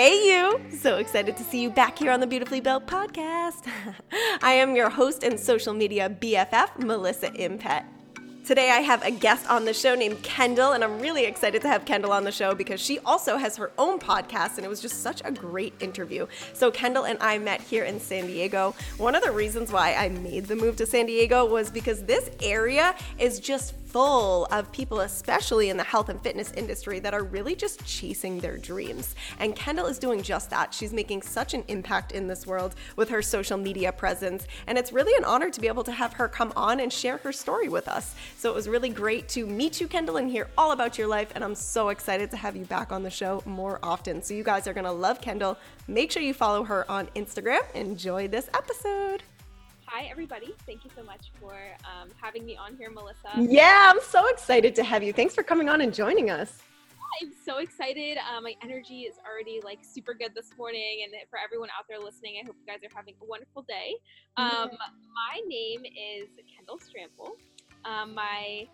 Hey you! So excited to see you back here on the Beautifully Built Podcast. I am your host and social media BFF, Melissa Impet. Today I have a guest on the show named Kendall, and I'm really excited to have Kendall on the show because she also has her own podcast, and it was just such a great interview. So Kendall and I met here in San Diego. One of the reasons why I made the move to San Diego was because this area is just full of people, especially in the health and fitness industry, that are really just chasing their dreams. And Kendall is doing just that. She's making such an impact in this world with her social media presence. And it's really an honor to be able to have her come on and share her story with us. So it was really great to meet you, Kendall, and hear all about your life. And I'm so excited to have you back on the show more often. So you guys are going to love Kendall. Make sure you follow her on Instagram. Enjoy this episode. Hi, everybody. Thank you so much for having me on here, Melissa. Yeah, I'm so excited to have you. Thanks for coming on and joining us. I'm so excited. My energy is already like super good this morning. And for everyone out there listening, I hope you guys are having a wonderful day. My name is Kendall Stramble. My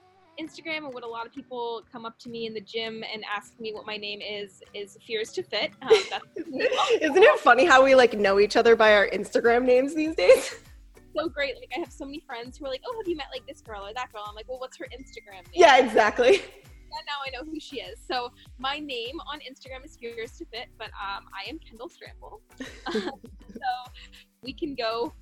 Instagram, and what a lot of people come up to me in the gym and ask me what my name is Fears2Fit. That's Isn't it funny how we like know each other by our Instagram names these days? So great. Like I have so many friends who are like, oh, have you met like this girl or that girl? I'm like, well, what's her Instagram name? Yeah, exactly. And now I know who she is. So my name on Instagram is Fears2Fit, but I am Kendall Stramble. So we can go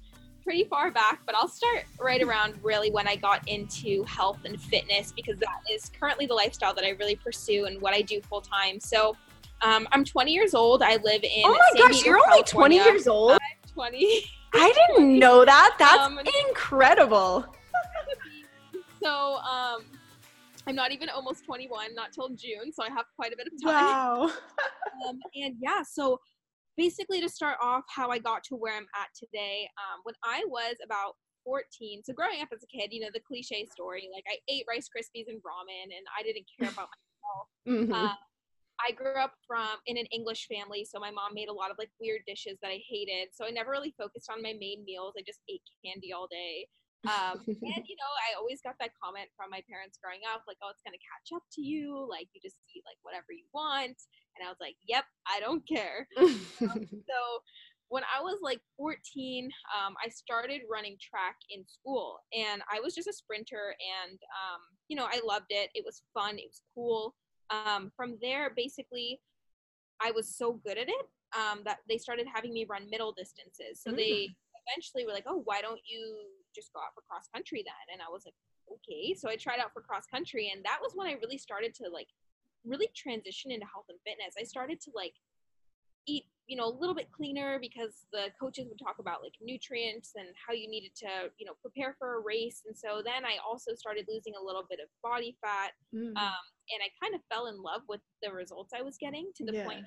pretty far back, but I'll start right around really when I got into health and fitness, because that is currently the lifestyle that I really pursue and what I do full time. So I'm 20 years old. I live in San Diego, you're only California. 20 years old? I'm 20. I didn't know that. That's incredible. So, I'm not even almost 21, not till June. So I have quite a bit of time. Wow. And yeah, so basically to start off how I got to where I'm at today, when I was about 14, so growing up as a kid, you know, the cliche story, like I ate Rice Krispies and ramen and I didn't care about myself. Mm-hmm. I grew up in an English family, so my mom made a lot of like weird dishes that I hated. So I never really focused on my main meals. I just ate candy all day. And, you know, I always got that comment from my parents growing up, like, oh, it's going to catch up to you. Like, you just eat like whatever you want. And I was like, yep, I don't care. So when I was like 14, I started running track in school. And I was just a sprinter. And, you know, I loved it. It was fun. It was cool. From there, basically, I was so good at it that they started having me run middle distances. So they eventually were like, oh, why don't you just go out for cross country then? And I was like, okay. So I tried out for cross country. And that was when I really started to like really transition into health and fitness. I started to like eat, you know, a little bit cleaner because the coaches would talk about like nutrients and how you needed to, you know, prepare for a race. And so then I also started losing a little bit of body fat. And I kind of fell in love with the results I was getting to the point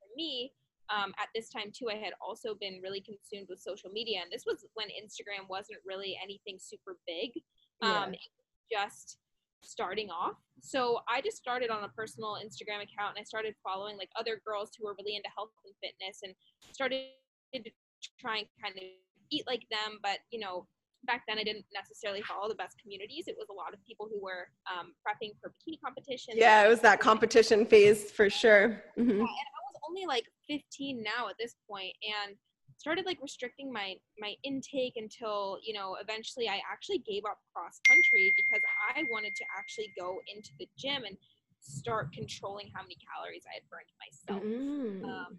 for me, at this time too, I had also been really consumed with social media. And this was when Instagram wasn't really anything super big. It was just starting off. So I just started on a personal Instagram account and I started following like other girls who were really into health and fitness and started trying to kind of eat like them. But, you know, back then I didn't necessarily follow the best communities. It was a lot of people who were prepping for bikini competitions. Yeah, it was that competition phase for sure. Mm-hmm. Yeah, and I was only like 15 now at this point and started like restricting my intake until, you know, eventually I actually gave up cross country because I wanted to actually go into the gym and start controlling how many calories I had burned myself.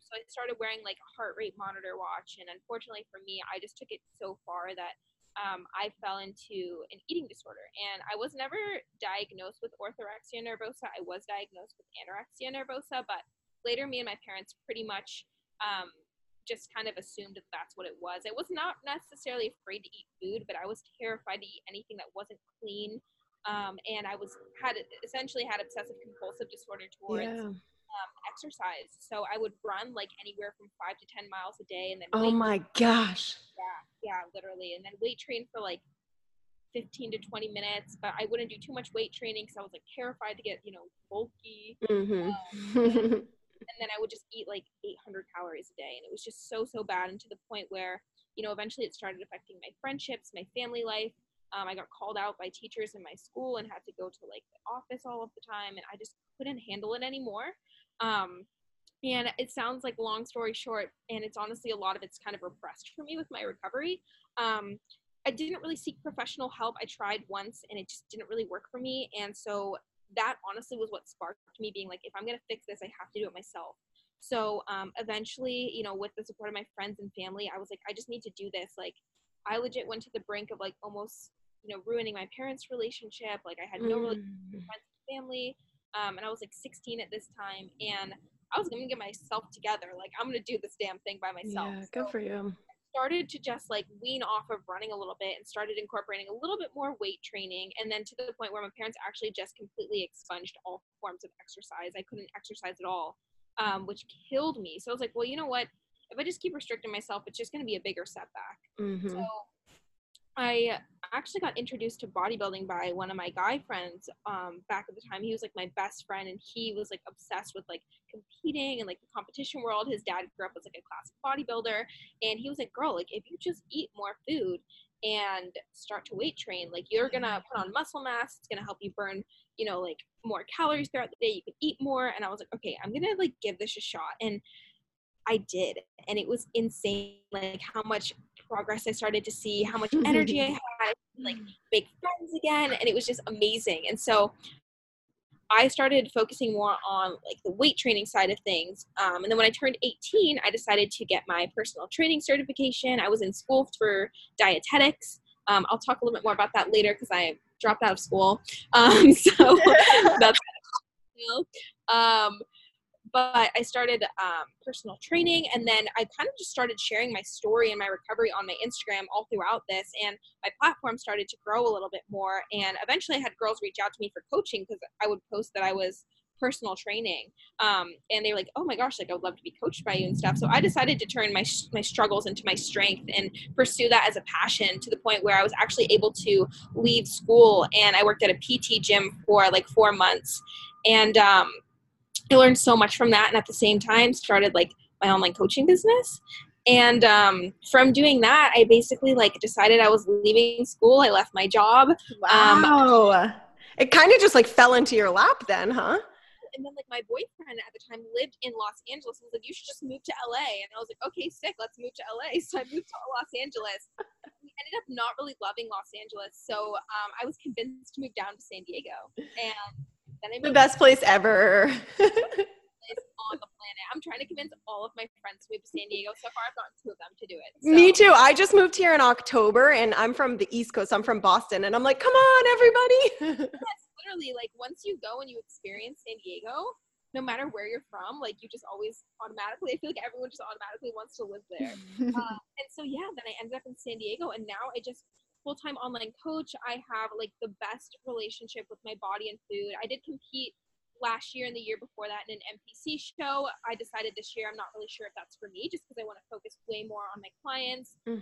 So I started wearing like a heart rate monitor watch. And unfortunately for me, I just took it so far that I fell into an eating disorder, and I was never diagnosed with orthorexia nervosa. I was diagnosed with anorexia nervosa, but later me and my parents pretty much just kind of assumed that that's what it was. I was not necessarily afraid to eat food, but I was terrified to eat anything that wasn't clean, and I essentially had obsessive compulsive disorder towards exercise. So I would run like anywhere from 5 to 10 miles a day, and then gosh, literally, and then weight train for like 15 to 20 minutes, but I wouldn't do too much weight training because I was like terrified to get, you know, bulky. And then I would just eat like 800 calories a day, and it was just so bad, and to the point where, you know, eventually it started affecting my friendships, my family life. I got called out by teachers in my school and had to go to like the office all of the time, and I just couldn't handle it anymore. And it sounds like long story short, and it's honestly a lot of it's kind of repressed for me with my recovery. I didn't really seek professional help. I tried once and it just didn't really work for me. And so that honestly was what sparked me being like, if I'm going to fix this, I have to do it myself. So eventually, you know, with the support of my friends and family, I was like, I just need to do this. Like, I legit went to the brink of like almost, you know, ruining my parents' relationship. Like I had no relationship with friends and family. And I was like 16 at this time. And I was going to get myself together. Like, I'm going to do this damn thing by myself. Yeah, good for you. Started to just like wean off of running a little bit and started incorporating a little bit more weight training. And then to the point where my parents actually just completely expunged all forms of exercise. I couldn't exercise at all, which killed me. So I was like, well, you know what? If I just keep restricting myself, it's just going to be a bigger setback. Mm-hmm. So I actually got introduced to bodybuilding by one of my guy friends back at the time. He was like my best friend, and he was like obsessed with like competing and like the competition world. His dad grew up as like a classic bodybuilder, and he was like, girl, like if you just eat more food and start to weight train, like you're gonna put on muscle mass, it's gonna help you burn, you know, like more calories throughout the day, you can eat more. And I was like, okay, I'm gonna like give this a shot. And I did, and it was insane, like how much progress I started to see, how much energy I had, like make friends again, and it was just amazing. And so I started focusing more on like the weight training side of things, and then when I turned 18, I decided to get my personal training certification. I was in school for dietetics. I'll talk a little bit more about that later because I dropped out of school, so that's but I started personal training, and then I kind of just started sharing my story and my recovery on my Instagram all throughout this, and my platform started to grow a little bit more. And eventually I had girls reach out to me for coaching because I would post that I was personal training, and they were like, oh my gosh, like I would love to be coached by you and stuff. So I decided to turn my struggles into my strength and pursue that as a passion, to the point where I was actually able to leave school, and I worked at a PT gym for like 4 months, and I learned so much from that, and at the same time started like my online coaching business. And from doing that, I basically like decided I was leaving school. I left my job. Wow. It kind of just like fell into your lap then, huh? And then like my boyfriend at the time lived in Los Angeles. He was like, you should just move to LA. And I was like, okay, sick, let's move to LA. So I moved to Los Angeles. We ended up not really loving Los Angeles. So I was convinced to move down to San Diego. And the best place ever on the planet. I'm trying to convince all of my friends to move to San Diego. So far, I've gotten 2 of them to do it. So. Me too. I just moved here in October, and I'm from the East Coast. I'm from Boston, and I'm like, come on, everybody. Yes, literally. Like once you go and you experience San Diego, no matter where you're from, like you just always automatically, I feel like everyone just automatically wants to live there. And so yeah, then I ended up in San Diego, and now I just full-time online coach. I have like the best relationship with my body and food. I did compete last year and the year before that in an NPC show. I decided this year I'm not really sure if that's for me, just because I want to focus way more on my clients, more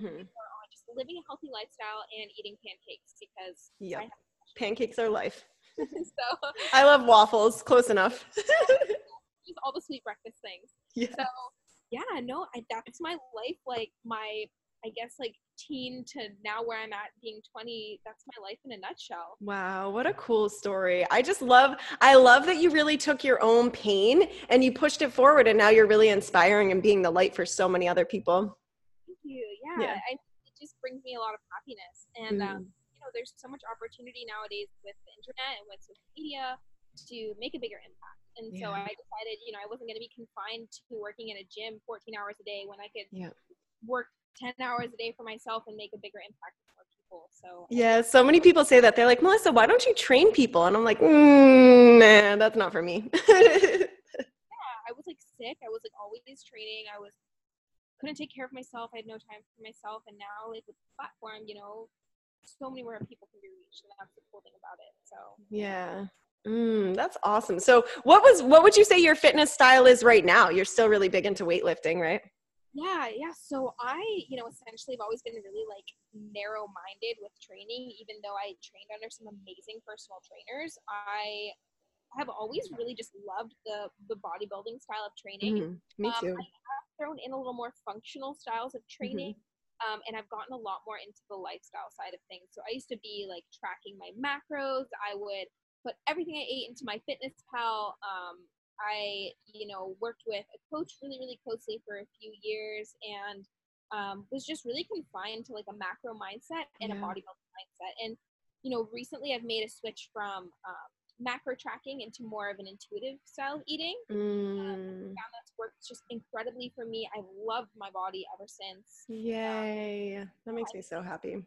on just living a healthy lifestyle and eating pancakes, because yep. Pancakes are life. So I love waffles, close enough. Just all the sweet breakfast things. Yeah. So yeah, no, that's my life. Like my, I guess like teen to now where I'm at being 20, that's my life in a nutshell. Wow. What a cool story. I love that you really took your own pain and you pushed it forward, and now you're really inspiring and being the light for so many other people. Thank you. Yeah. It just brings me a lot of happiness. And, you know, there's so much opportunity nowadays with the internet and with social media to make a bigger impact. And so I decided, you know, I wasn't going to be confined to working in a gym 14 hours a day when I could work 10 hours a day for myself and make a bigger impact for more people. So yeah, so many people say that. They're like, Melissa, why don't you train people? And I'm like, nah, that's not for me. Yeah, I was like sick. I was like always training. I was couldn't take care of myself. I had no time for myself. And now like with the platform, you know, so many more people can be reached, and that's the cool thing about it. So yeah. That's awesome. So what would you say your fitness style is right now? You're still really big into weightlifting, right? Yeah. So I, you know, essentially have always been really like narrow-minded with training, even though I trained under some amazing personal trainers. I have always really just loved the bodybuilding style of training. Me too. I have thrown in a little more functional styles of training, and I've gotten a lot more into the lifestyle side of things. So I used to be like tracking my macros. I would put everything I ate into MyFitnessPal. I, worked with a coach really closely for a few years, and was just really confined to like a macro mindset and a bodybuilding mindset. And, recently I've made a switch from macro tracking into more of an intuitive style of eating. Found that's worked just incredibly for me. I've loved my body ever since. Yay. That makes me so happy.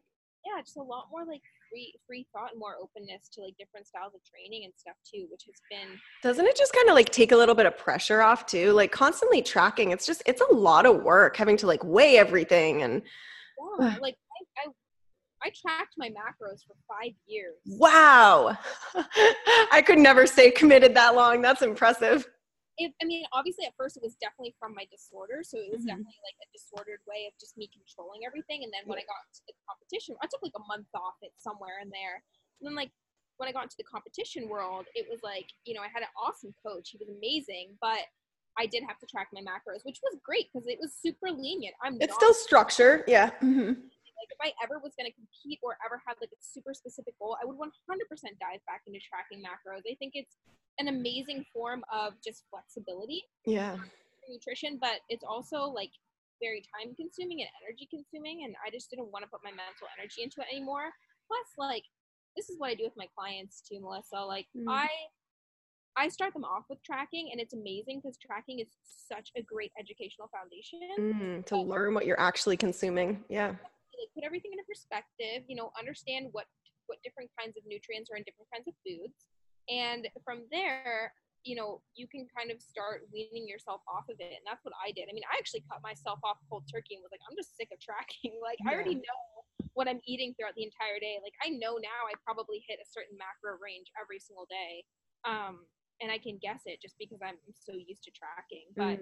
Yeah, just a lot more like free thought and more openness to like different styles of training and stuff too, which has been. Doesn't it just kind of like take a little bit of pressure off too? Like constantly tracking, it's a lot of work having to like weigh everything and. Yeah, like I tracked my macros for 5 years. Wow. I could never stay committed that long. That's impressive. Obviously at first it was definitely from my disorder. So it was definitely like a disordered way of just me controlling everything. And then when I got to the competition, I took like a month off it somewhere in there. And then like when I got into the competition world, it was like, I had an awesome coach. He was amazing, but I did have to track my macros, which was great because it was super lenient. It's still structure. Yeah. Mm-hmm. Like if I ever was going to compete or ever had like a super specific goal, I would 100% dive back into tracking macros. I think it's an amazing form of just flexibility. Yeah. For nutrition, but it's also like very time consuming and energy consuming. And I just didn't want to put my mental energy into it anymore. Plus like, this is what I do with my clients too, Melissa. Like I start them off with tracking, and it's amazing because tracking is such a great educational foundation. To learn what you're actually consuming. Yeah. Like put everything into perspective, understand what different kinds of nutrients are in different kinds of foods. And from there, you can kind of start weaning yourself off of it. And that's what I did. I actually cut myself off cold turkey and was like, I'm just sick of tracking. Like I already know what I'm eating throughout the entire day. Like I know now I probably hit a certain macro range every single day. And I can guess it just because I'm so used to tracking, but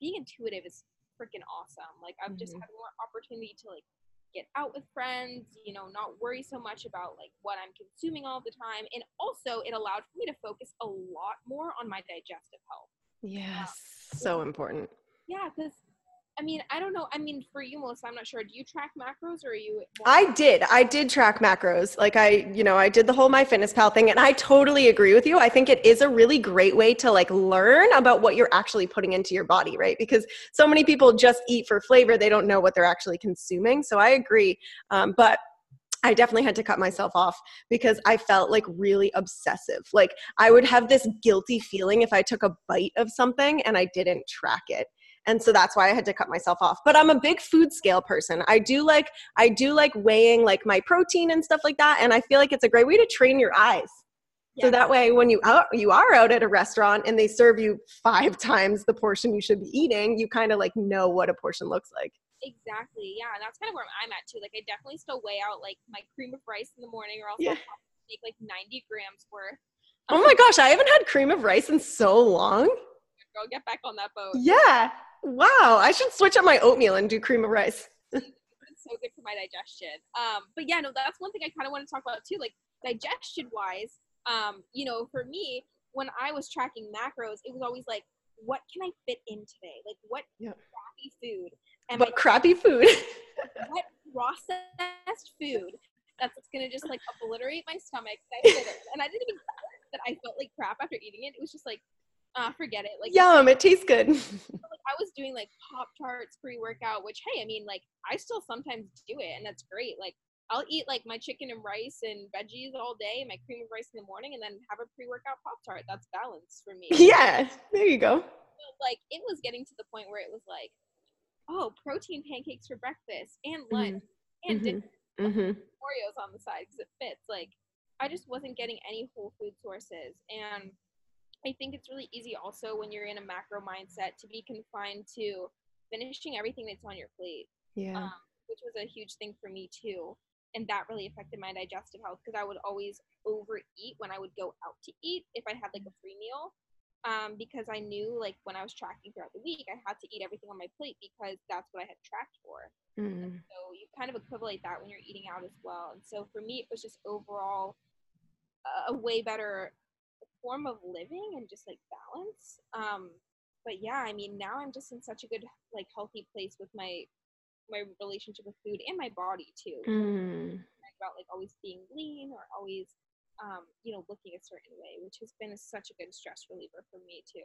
being intuitive is freaking awesome. Like I've just had more opportunity to like get out with friends, not worry so much about like what I'm consuming all the time. And also it allowed for me to focus a lot more on my digestive health. Yes. So important. Yeah. Cause I don't know. For you, Melissa, I'm not sure. Do you track macros or are you? I did track macros. Like I did the whole MyFitnessPal thing, and I totally agree with you. I think it is a really great way to like learn about what you're actually putting into your body, right? Because so many people just eat for flavor. They don't know what they're actually consuming. So I agree. But I definitely had to cut myself off because I felt like really obsessive. Like I would have this guilty feeling if I took a bite of something and I didn't track it. And so that's why I had to cut myself off. But I'm a big food scale person. I do like weighing like my protein and stuff like that. And I feel like it's a great way to train your eyes. Yeah. So that way when you are out at a restaurant and they serve you 5 times the portion you should be eating, you kind of like know what a portion looks like. Exactly. Yeah. And that's kind of where I'm at too. Like I definitely still weigh out like my cream of rice in the morning, or else I'll probably make like 90 grams worth. Oh my gosh. I haven't had cream of rice in so long. Girl, get back on that boat. Yeah. Wow, I should switch up my oatmeal and do cream of rice. It's so good for my digestion. But yeah, no, that's one thing I kind of want to talk about too, like digestion-wise. For me, when I was tracking macros, it was always like, what can I fit in today? Like, what crappy food? But crappy food. What processed food that's going to just like obliterate my stomach? And I didn't even realize that I felt like crap after eating it. It was just like, forget it. Like yum, it tastes good. I was doing like Pop-Tarts pre-workout, which, hey, I still sometimes do it, and that's great. Like I'll eat like my chicken and rice and veggies all day, my cream of rice in the morning, and then have a pre-workout Pop-Tart. That's balance for me. Yeah, there you go. So, like it was getting to the point where it was like, oh, protein pancakes for breakfast and lunch and dinner, Oreos on the side because it fits. Like I just wasn't getting any whole food sources, and I think it's really easy also when you're in a macro mindset to be confined to finishing everything that's on your plate, which was a huge thing for me too. And that really affected my digestive health because I would always overeat when I would go out to eat if I had like a free meal, because I knew like when I was tracking throughout the week, I had to eat everything on my plate because that's what I had tracked for. And so you kind of equivalent that when you're eating out as well. And so for me, it was just overall a way better form of living and just like balance. But yeah, now I'm just in such a good like healthy place with my relationship with food and my body too. About like always being lean or always looking a certain way, which has been such a good stress reliever for me too.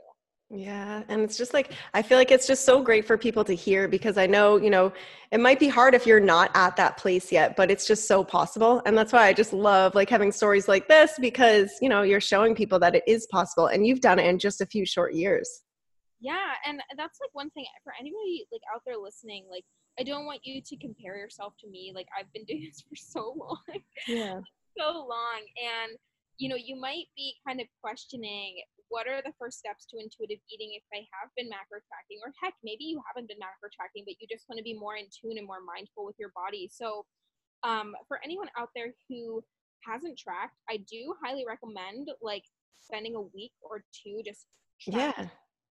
Yeah. And it's just like, I feel like it's just so great for people to hear, because I know, it might be hard if you're not at that place yet, but it's just so possible. And that's why I just love like having stories like this, because, you're showing people that it is possible, and you've done it in just a few short years. Yeah. And that's like one thing for anybody like out there listening, like, I don't want you to compare yourself to me. Like, I've been doing this for so long. Yeah. So long. And, you might be kind of questioning, what are the first steps to intuitive eating if I have been macro tracking? Or heck, maybe you haven't been macro tracking, but you just want to be more in tune and more mindful with your body. So for anyone out there who hasn't tracked, I do highly recommend like spending a week or two just tracking. Yeah,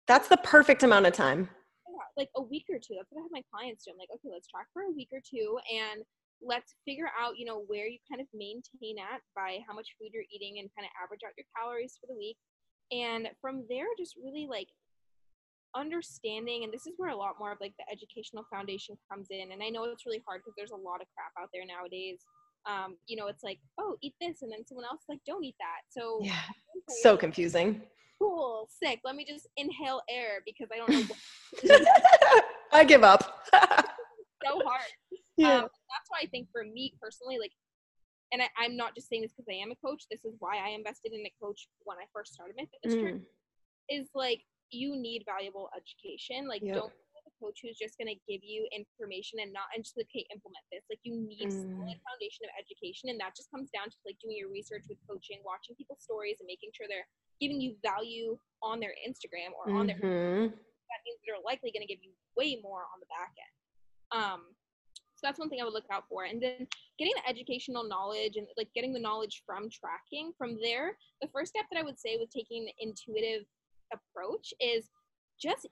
that's the perfect amount of time. Yeah, like a week or two. That's what I have my clients do. I'm like, okay, let's track for a week or two and let's figure out, where you kind of maintain at by how much food you're eating and kind of average out your calories for the week. And from there, just really like understanding, and this is where a lot more of like the educational foundation comes in. And I know it's really hard because there's a lot of crap out there nowadays. It's like, oh, eat this. And then someone else like, don't eat that. So yeah, okay, so confusing. Cool, sick. Let me just inhale air because I don't know. I give up. So hard. Yeah. That's why I think for me personally, like, and I'm not just saying this because I am a coach, this is why I invested in a coach when I first started my fitness journey, is like, you need valuable education. Like, don't be a coach who's just going to give you information and just like, hey, implement this. Like, you need a solid foundation of education. And that just comes down to like doing your research with coaching, watching people's stories, and making sure they're giving you value on their Instagram or on their, that means they're likely going to give you way more on the back end. So that's one thing I would look out for. And then getting the educational knowledge and like getting the knowledge from tracking. From there, the first step that I would say with taking the intuitive approach is just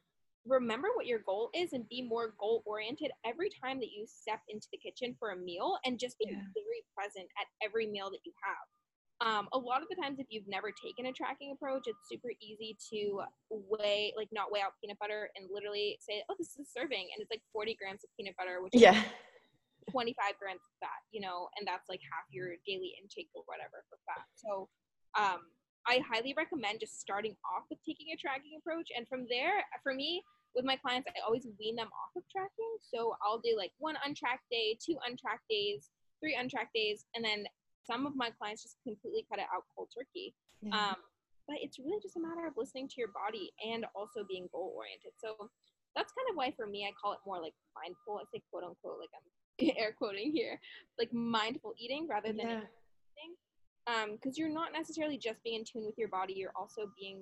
remember what your goal is and be more goal oriented every time that you step into the kitchen for a meal, and just be very present at every meal that you have. A lot of the times, if you've never taken a tracking approach, it's super easy to not weigh out peanut butter and literally say, oh, this is a serving. And it's like 40 grams of peanut butter, which is 25 grams of fat, and that's like half your daily intake or whatever for fat. So I highly recommend just starting off with taking a tracking approach. And from there, for me, with my clients, I always wean them off of tracking. So I'll do like one untracked day, two untracked days, three untracked days, and then some of my clients just completely cut it out cold turkey. But it's really just a matter of listening to your body and also being goal-oriented. So that's kind of why for me, I call it more like mindful. I say quote unquote, like I'm air quoting here, like mindful eating rather than eating. Because you're not necessarily just being in tune with your body. You're also being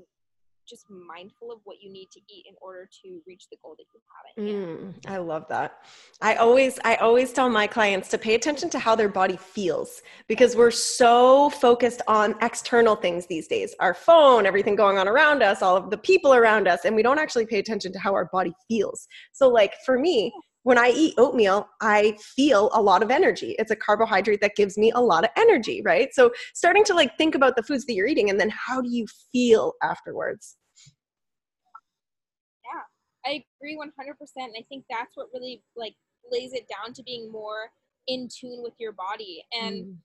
just mindful of what you need to eat in order to reach the goal that you have at hand. I love that. I always tell my clients to pay attention to how their body feels, because we're so focused on external things these days, our phone, everything going on around us, all of the people around us, and we don't actually pay attention to how our body feels. So like for me, when I eat oatmeal, I feel a lot of energy. It's a carbohydrate that gives me a lot of energy, right? So starting to like think about the foods that you're eating, and then how do you feel afterwards? Yeah, I agree 100%. And I think that's what really like lays it down to being more in tune with your body. And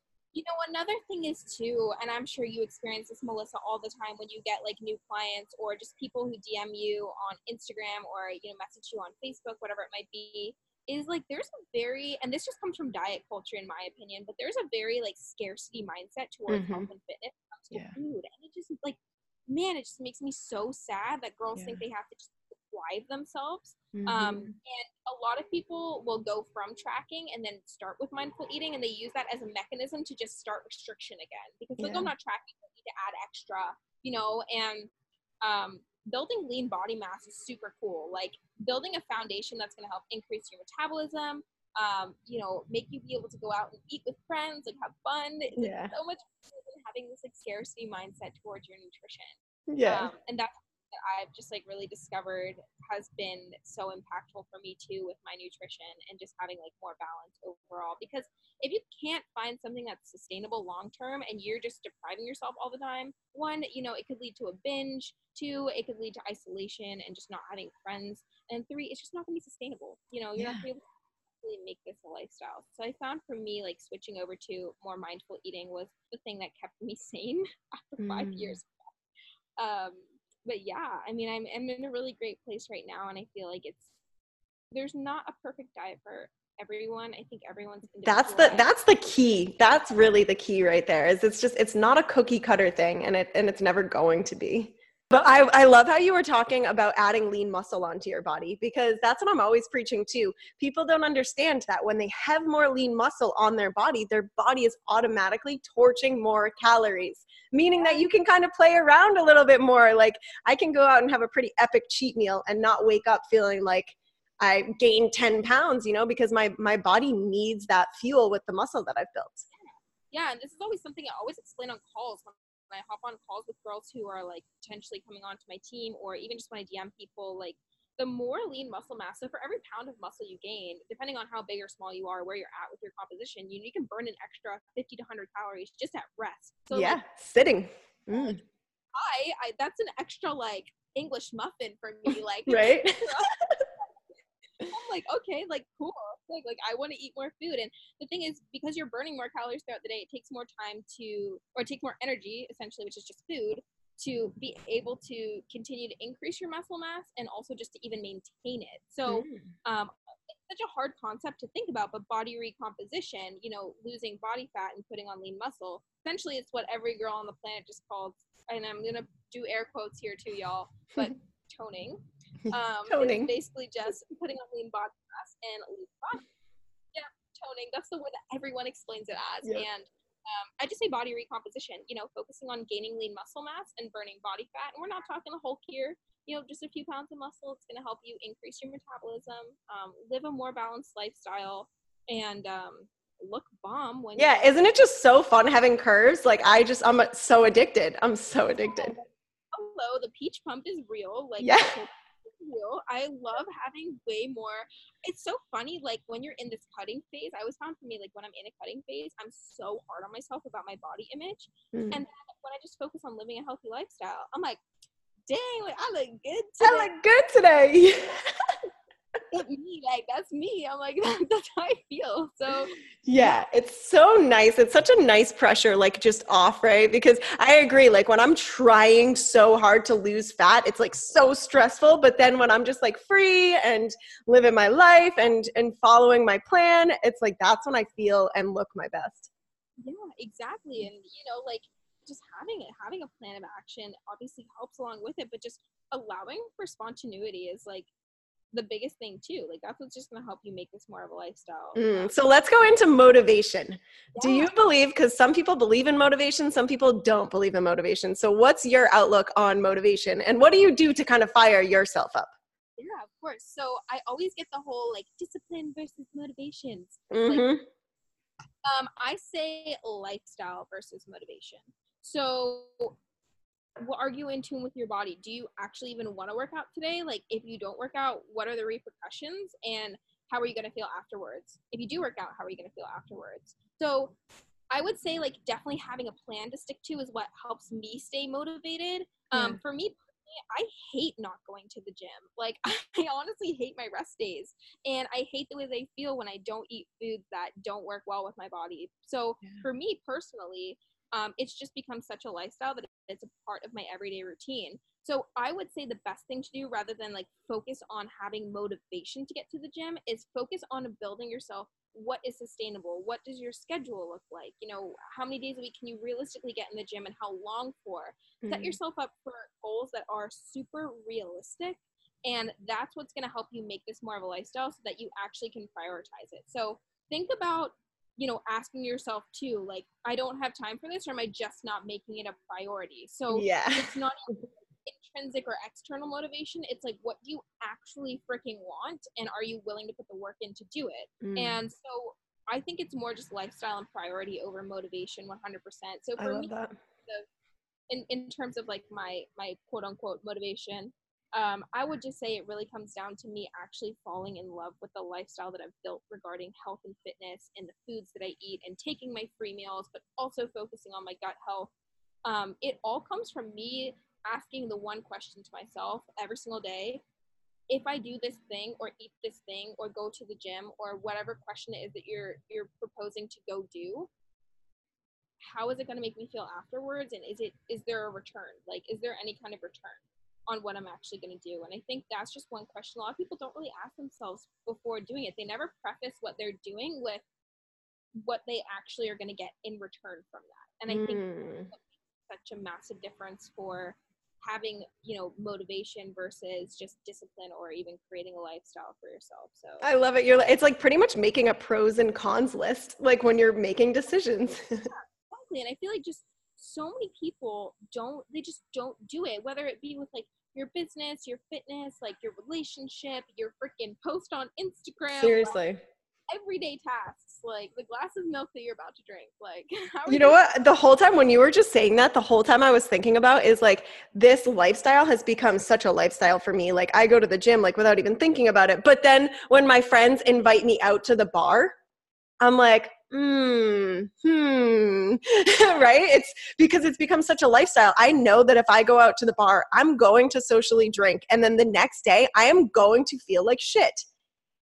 another thing is too, and I'm sure you experience this, Melissa, all the time when you get like new clients or just people who DM you on Instagram or, message you on Facebook, whatever it might be, is like, there's a very, and this just comes from diet culture in my opinion, but there's a very like scarcity mindset towards health and fitness when it comes to food. And it just like, man, it just makes me so sad that girls think they have to just deprive themselves. And a lot of people will go from tracking and then start with mindful eating, and they use that as a mechanism to just start restriction again, because like, I'm not tracking, I need to add extra, and building lean body mass is super cool. Like building a foundation that's going to help increase your metabolism, make you be able to go out and eat with friends, like have fun. It's like so much better than having this like scarcity mindset towards your nutrition. And that's that I've just like really discovered has been so impactful for me too with my nutrition, and just having like more balance overall, because if you can't find something that's sustainable long term and you're just depriving yourself all the time, one, it could lead to a binge, two, it could lead to isolation and just not having friends, and three, it's just not gonna be sustainable. You're not gonna be able to actually make this a lifestyle. So I found for me, like, switching over to more mindful eating was the thing that kept me sane after 5 years. But yeah, I mean, I'm in a really great place right now, and I feel like there's not a perfect diet for everyone. I think everyone's individual. That's the key. That's really the key right there, is it's not a cookie cutter thing, and it's never going to be. But I love how you were talking about adding lean muscle onto your body, because that's what I'm always preaching too. People don't understand that when they have more lean muscle on their body is automatically torching more calories, meaning that you can kind of play around a little bit more. Like, I can go out and have a pretty epic cheat meal and not wake up feeling like I gained 10 pounds, because my body needs that fuel with the muscle that I've built. Yeah, and this is always something I always explain on calls. When I hop on calls with girls who are like potentially coming onto my team, or even just when I DM people, like, the more lean muscle mass, so for every pound of muscle you gain, depending on how big or small you are, where you're at with your composition, you can burn an extra 50 to 100 calories just at rest. So yeah, like, sitting. Mm. I that's an extra like English muffin for me, like right. I'm like, okay, like, cool. Like I want to eat more food. And the thing is, because you're burning more calories throughout the day, it takes more time it takes more energy, essentially, which is just food, to be able to continue to increase your muscle mass and also just to even maintain it. So it's such a hard concept to think about, but body recomposition, losing body fat and putting on lean muscle, essentially it's what every girl on the planet just calls, and I'm going to do air quotes here too, y'all, but toning. Toning. Basically just putting on lean body mass and lean body. Yeah, toning. That's the word that everyone explains it as. Yep. And I just say body recomposition, focusing on gaining lean muscle mass and burning body fat. And we're not talking a Hulk here, just a few pounds of muscle. It's going to help you increase your metabolism, live a more balanced lifestyle, and look bomb. Isn't it just so fun having curves? Like, I'm so addicted. Hello, the peach pump is real. Like, yeah. I love having way more. It's so funny, like, when you're in this cutting phase, I always found for me, like, when I'm in a cutting phase, I'm so hard on myself about my body image. Mm-hmm. And then when I just focus on living a healthy lifestyle, I'm like, dang, like, I look good today. Look me, like, that's me. I'm like, that's how I feel. So yeah, it's so nice. It's such a nice pressure, like, just off, right? Because I agree, like, when I'm trying so hard to lose fat, it's like so stressful. But then when I'm just like free and living my life and following my plan, it's like, that's when I feel and look my best. Yeah, exactly. And like, just having a plan of action obviously helps along with it, but just allowing for spontaneity is like the biggest thing too. Like, that's what's just going to help you make this more of a lifestyle. So let's go into motivation. Yeah. Do you believe, because some people believe in motivation, some people don't believe in motivation. So what's your outlook on motivation, and what do you do to kind of fire yourself up? Yeah, of course. So I always get the whole like discipline versus motivations. Mm-hmm. Like, I say lifestyle versus motivation. So are you in tune with your body? Do you actually even want to work out today? Like, if you don't work out, what are the repercussions, and how are you going to feel afterwards? If you do work out, how are you going to feel afterwards? So I would say, like, definitely having a plan to stick to is what helps me stay motivated. For me, I hate not going to the gym. Like, I honestly hate my rest days, and I hate the way they feel when I don't eat foods that don't work well with my body. So for me personally, it's just become such a lifestyle that it's a part of my everyday routine. So I would say the best thing to do, rather than like focus on having motivation to get to the gym, is focus on building yourself. What is sustainable? What does your schedule look like? How many days a week can you realistically get in the gym, and how long for? Mm-hmm. Set yourself up for goals that are super realistic. And that's what's going to help you make this more of a lifestyle, so that you actually can prioritize it. So think about asking yourself too, like, I don't have time for this, or am I just not making it a priority? So it's not intrinsic or external motivation. It's like, what do you actually freaking want, and are you willing to put the work in to do it? And so I think it's more just lifestyle and priority over motivation 100%. So for me, in terms of like my quote unquote motivation, I would just say it really comes down to me actually falling in love with the lifestyle that I've built regarding health and fitness, and the foods that I eat, and taking my free meals, but also focusing on my gut health. It all comes from me asking the one question to myself every single day: if I do this thing or eat this thing or go to the gym or whatever question it is that you're proposing to go do, how is it going to make me feel afterwards? And is there a return? Like, is there any kind of return on what I'm actually going to do? And I think that's just one question a lot of people don't really ask themselves before doing it. They never preface what they're doing with what they actually are going to get in return from that. And I think that makes such a massive difference for having, you know, motivation versus just discipline or even creating a lifestyle for yourself. So I love it. It's like pretty much making a pros and cons list, like when you're making decisions. Yeah, exactly. And I feel like just so many people don't do it, whether it be with like your business, your fitness, like your relationship, your freaking post on Instagram. Seriously. Like, everyday tasks, like the glass of milk that you're about to drink, like you know what, the whole time when you were just saying that, the whole time I was thinking about is like, this lifestyle has become such a lifestyle for me. Like I go to the gym like without even thinking about it, but then when my friends invite me out to the bar, I'm like right? It's because it's become such a lifestyle. I know that if I go out to the bar, I'm going to socially drink, and then the next day I am going to feel like shit.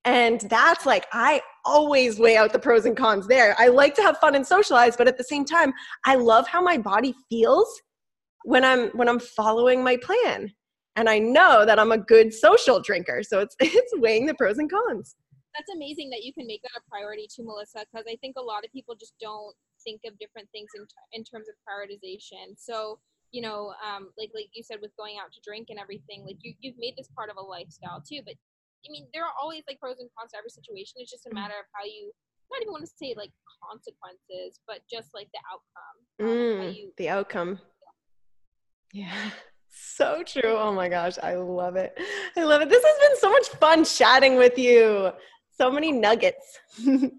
And that's like, I always weigh out the pros and cons there. I like to have fun and socialize, but at the same time, I love how my body feels when I'm following my plan. And I know that I'm a good social drinker. So it's weighing the pros and cons. That's amazing that you can make that a priority too, Melissa, because I think a lot of people just don't think of different things in terms of prioritization. So, you know, like you said, with going out to drink and everything, like you've made this part of a lifestyle too, but I mean, there are always like pros and cons to every situation. It's just a matter of how you, not even want to say like consequences, but just like the outcome. The outcome. Yeah. So true. Oh my gosh. I love it. I love it. This has been so much fun chatting with you. So many nuggets. I know.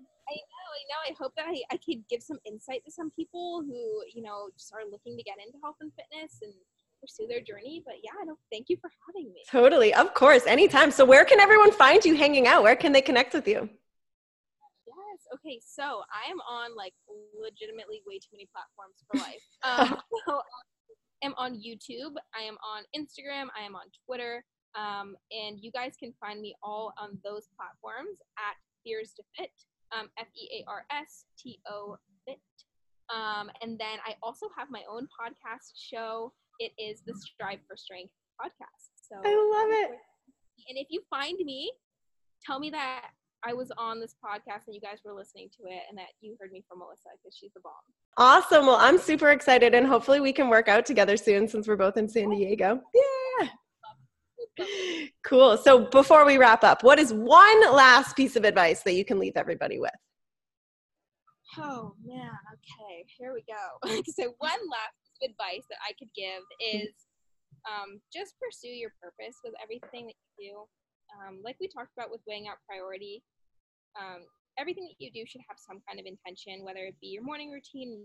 I hope that I could give some insight to some people who, you know, just are looking to get into health and fitness and pursue their journey. But yeah, thank you for having me. Totally. Of course. Anytime. So where can everyone find you hanging out? Where can they connect with you? Yes. Okay. So I am on like legitimately way too many platforms for life. So I'm on YouTube. I am on Instagram. I am on Twitter. And you guys can find me all on those platforms at Fears2Fit, Fears2Fit. And then I also have my own podcast show. It is the Strive for Strength podcast. So I love it. And if you find me, tell me that I was on this podcast and you guys were listening to it and that you heard me from Melissa, because she's the bomb. Awesome. Well, I'm super excited, and hopefully we can work out together soon since we're both in San Diego. Yeah. Cool. So before we wrap up, what is one last piece of advice that you can leave everybody with? Oh, man. Okay. Here we go. So one last advice that I could give is just pursue your purpose with everything that you do. Like we talked about with weighing out priority, everything that you do should have some kind of intention, whether it be your morning routine,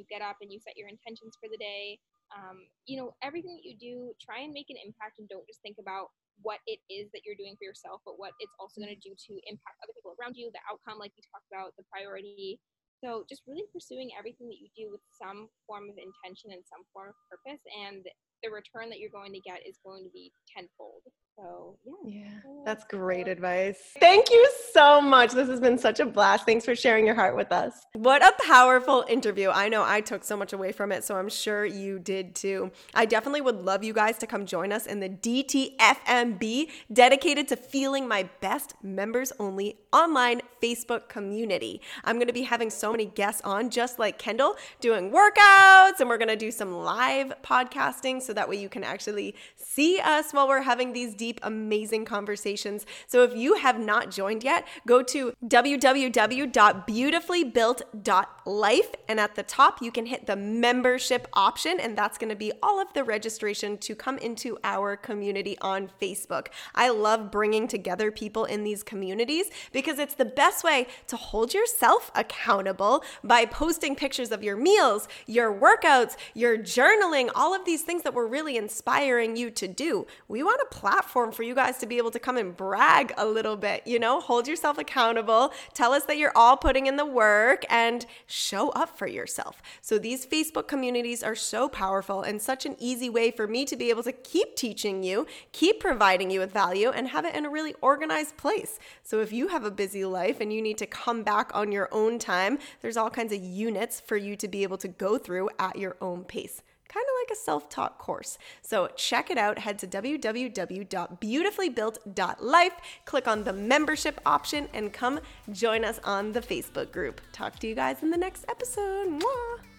you get up and you set your intentions for the day. You know, everything that you do, try and make an impact, and don't just think about what it is that you're doing for yourself, but what it's also going to do to impact other people around you, the outcome, like we talked about, the priority. So just really pursuing everything that you do with some form of intention and some form of purpose, and the return that you're going to get is going to be tenfold. So yeah, that's great advice. Thank you so much. This has been such a blast. Thanks for sharing your heart with us. What a powerful interview. I know I took so much away from it, so I'm sure you did too. I definitely would love you guys to come join us in the DTFMB, dedicated to feeling my best, members only online Facebook community. I'm going to be having so many guests on, just like Kendall, doing workouts, and we're going to do some live podcasting so that way you can actually see us while we're having these deep, amazing conversations. So if you have not joined yet, go to www.beautifullybuilt.life, and at the top you can hit the membership option, and that's going to be all of the registration to come into our community on Facebook. I love bringing together people in these communities because it's the best way to hold yourself accountable by posting pictures of your meals, your workouts, your journaling, all of these things that we're really inspiring you to do. We want a platform platform for you guys to be able to come and brag a little bit, you know, hold yourself accountable, tell us that you're all putting in the work and show up for yourself. So these Facebook communities are so powerful and such an easy way for me to be able to keep teaching you, keep providing you with value and have it in a really organized place. So if you have a busy life and you need to come back on your own time, there's all kinds of units for you to be able to go through at your own pace. Kind of like a self-taught course. So check it out. Head to www.beautifullybuilt.life, click on the membership option, and come join us on the Facebook group. Talk to you guys in the next episode. Mwah!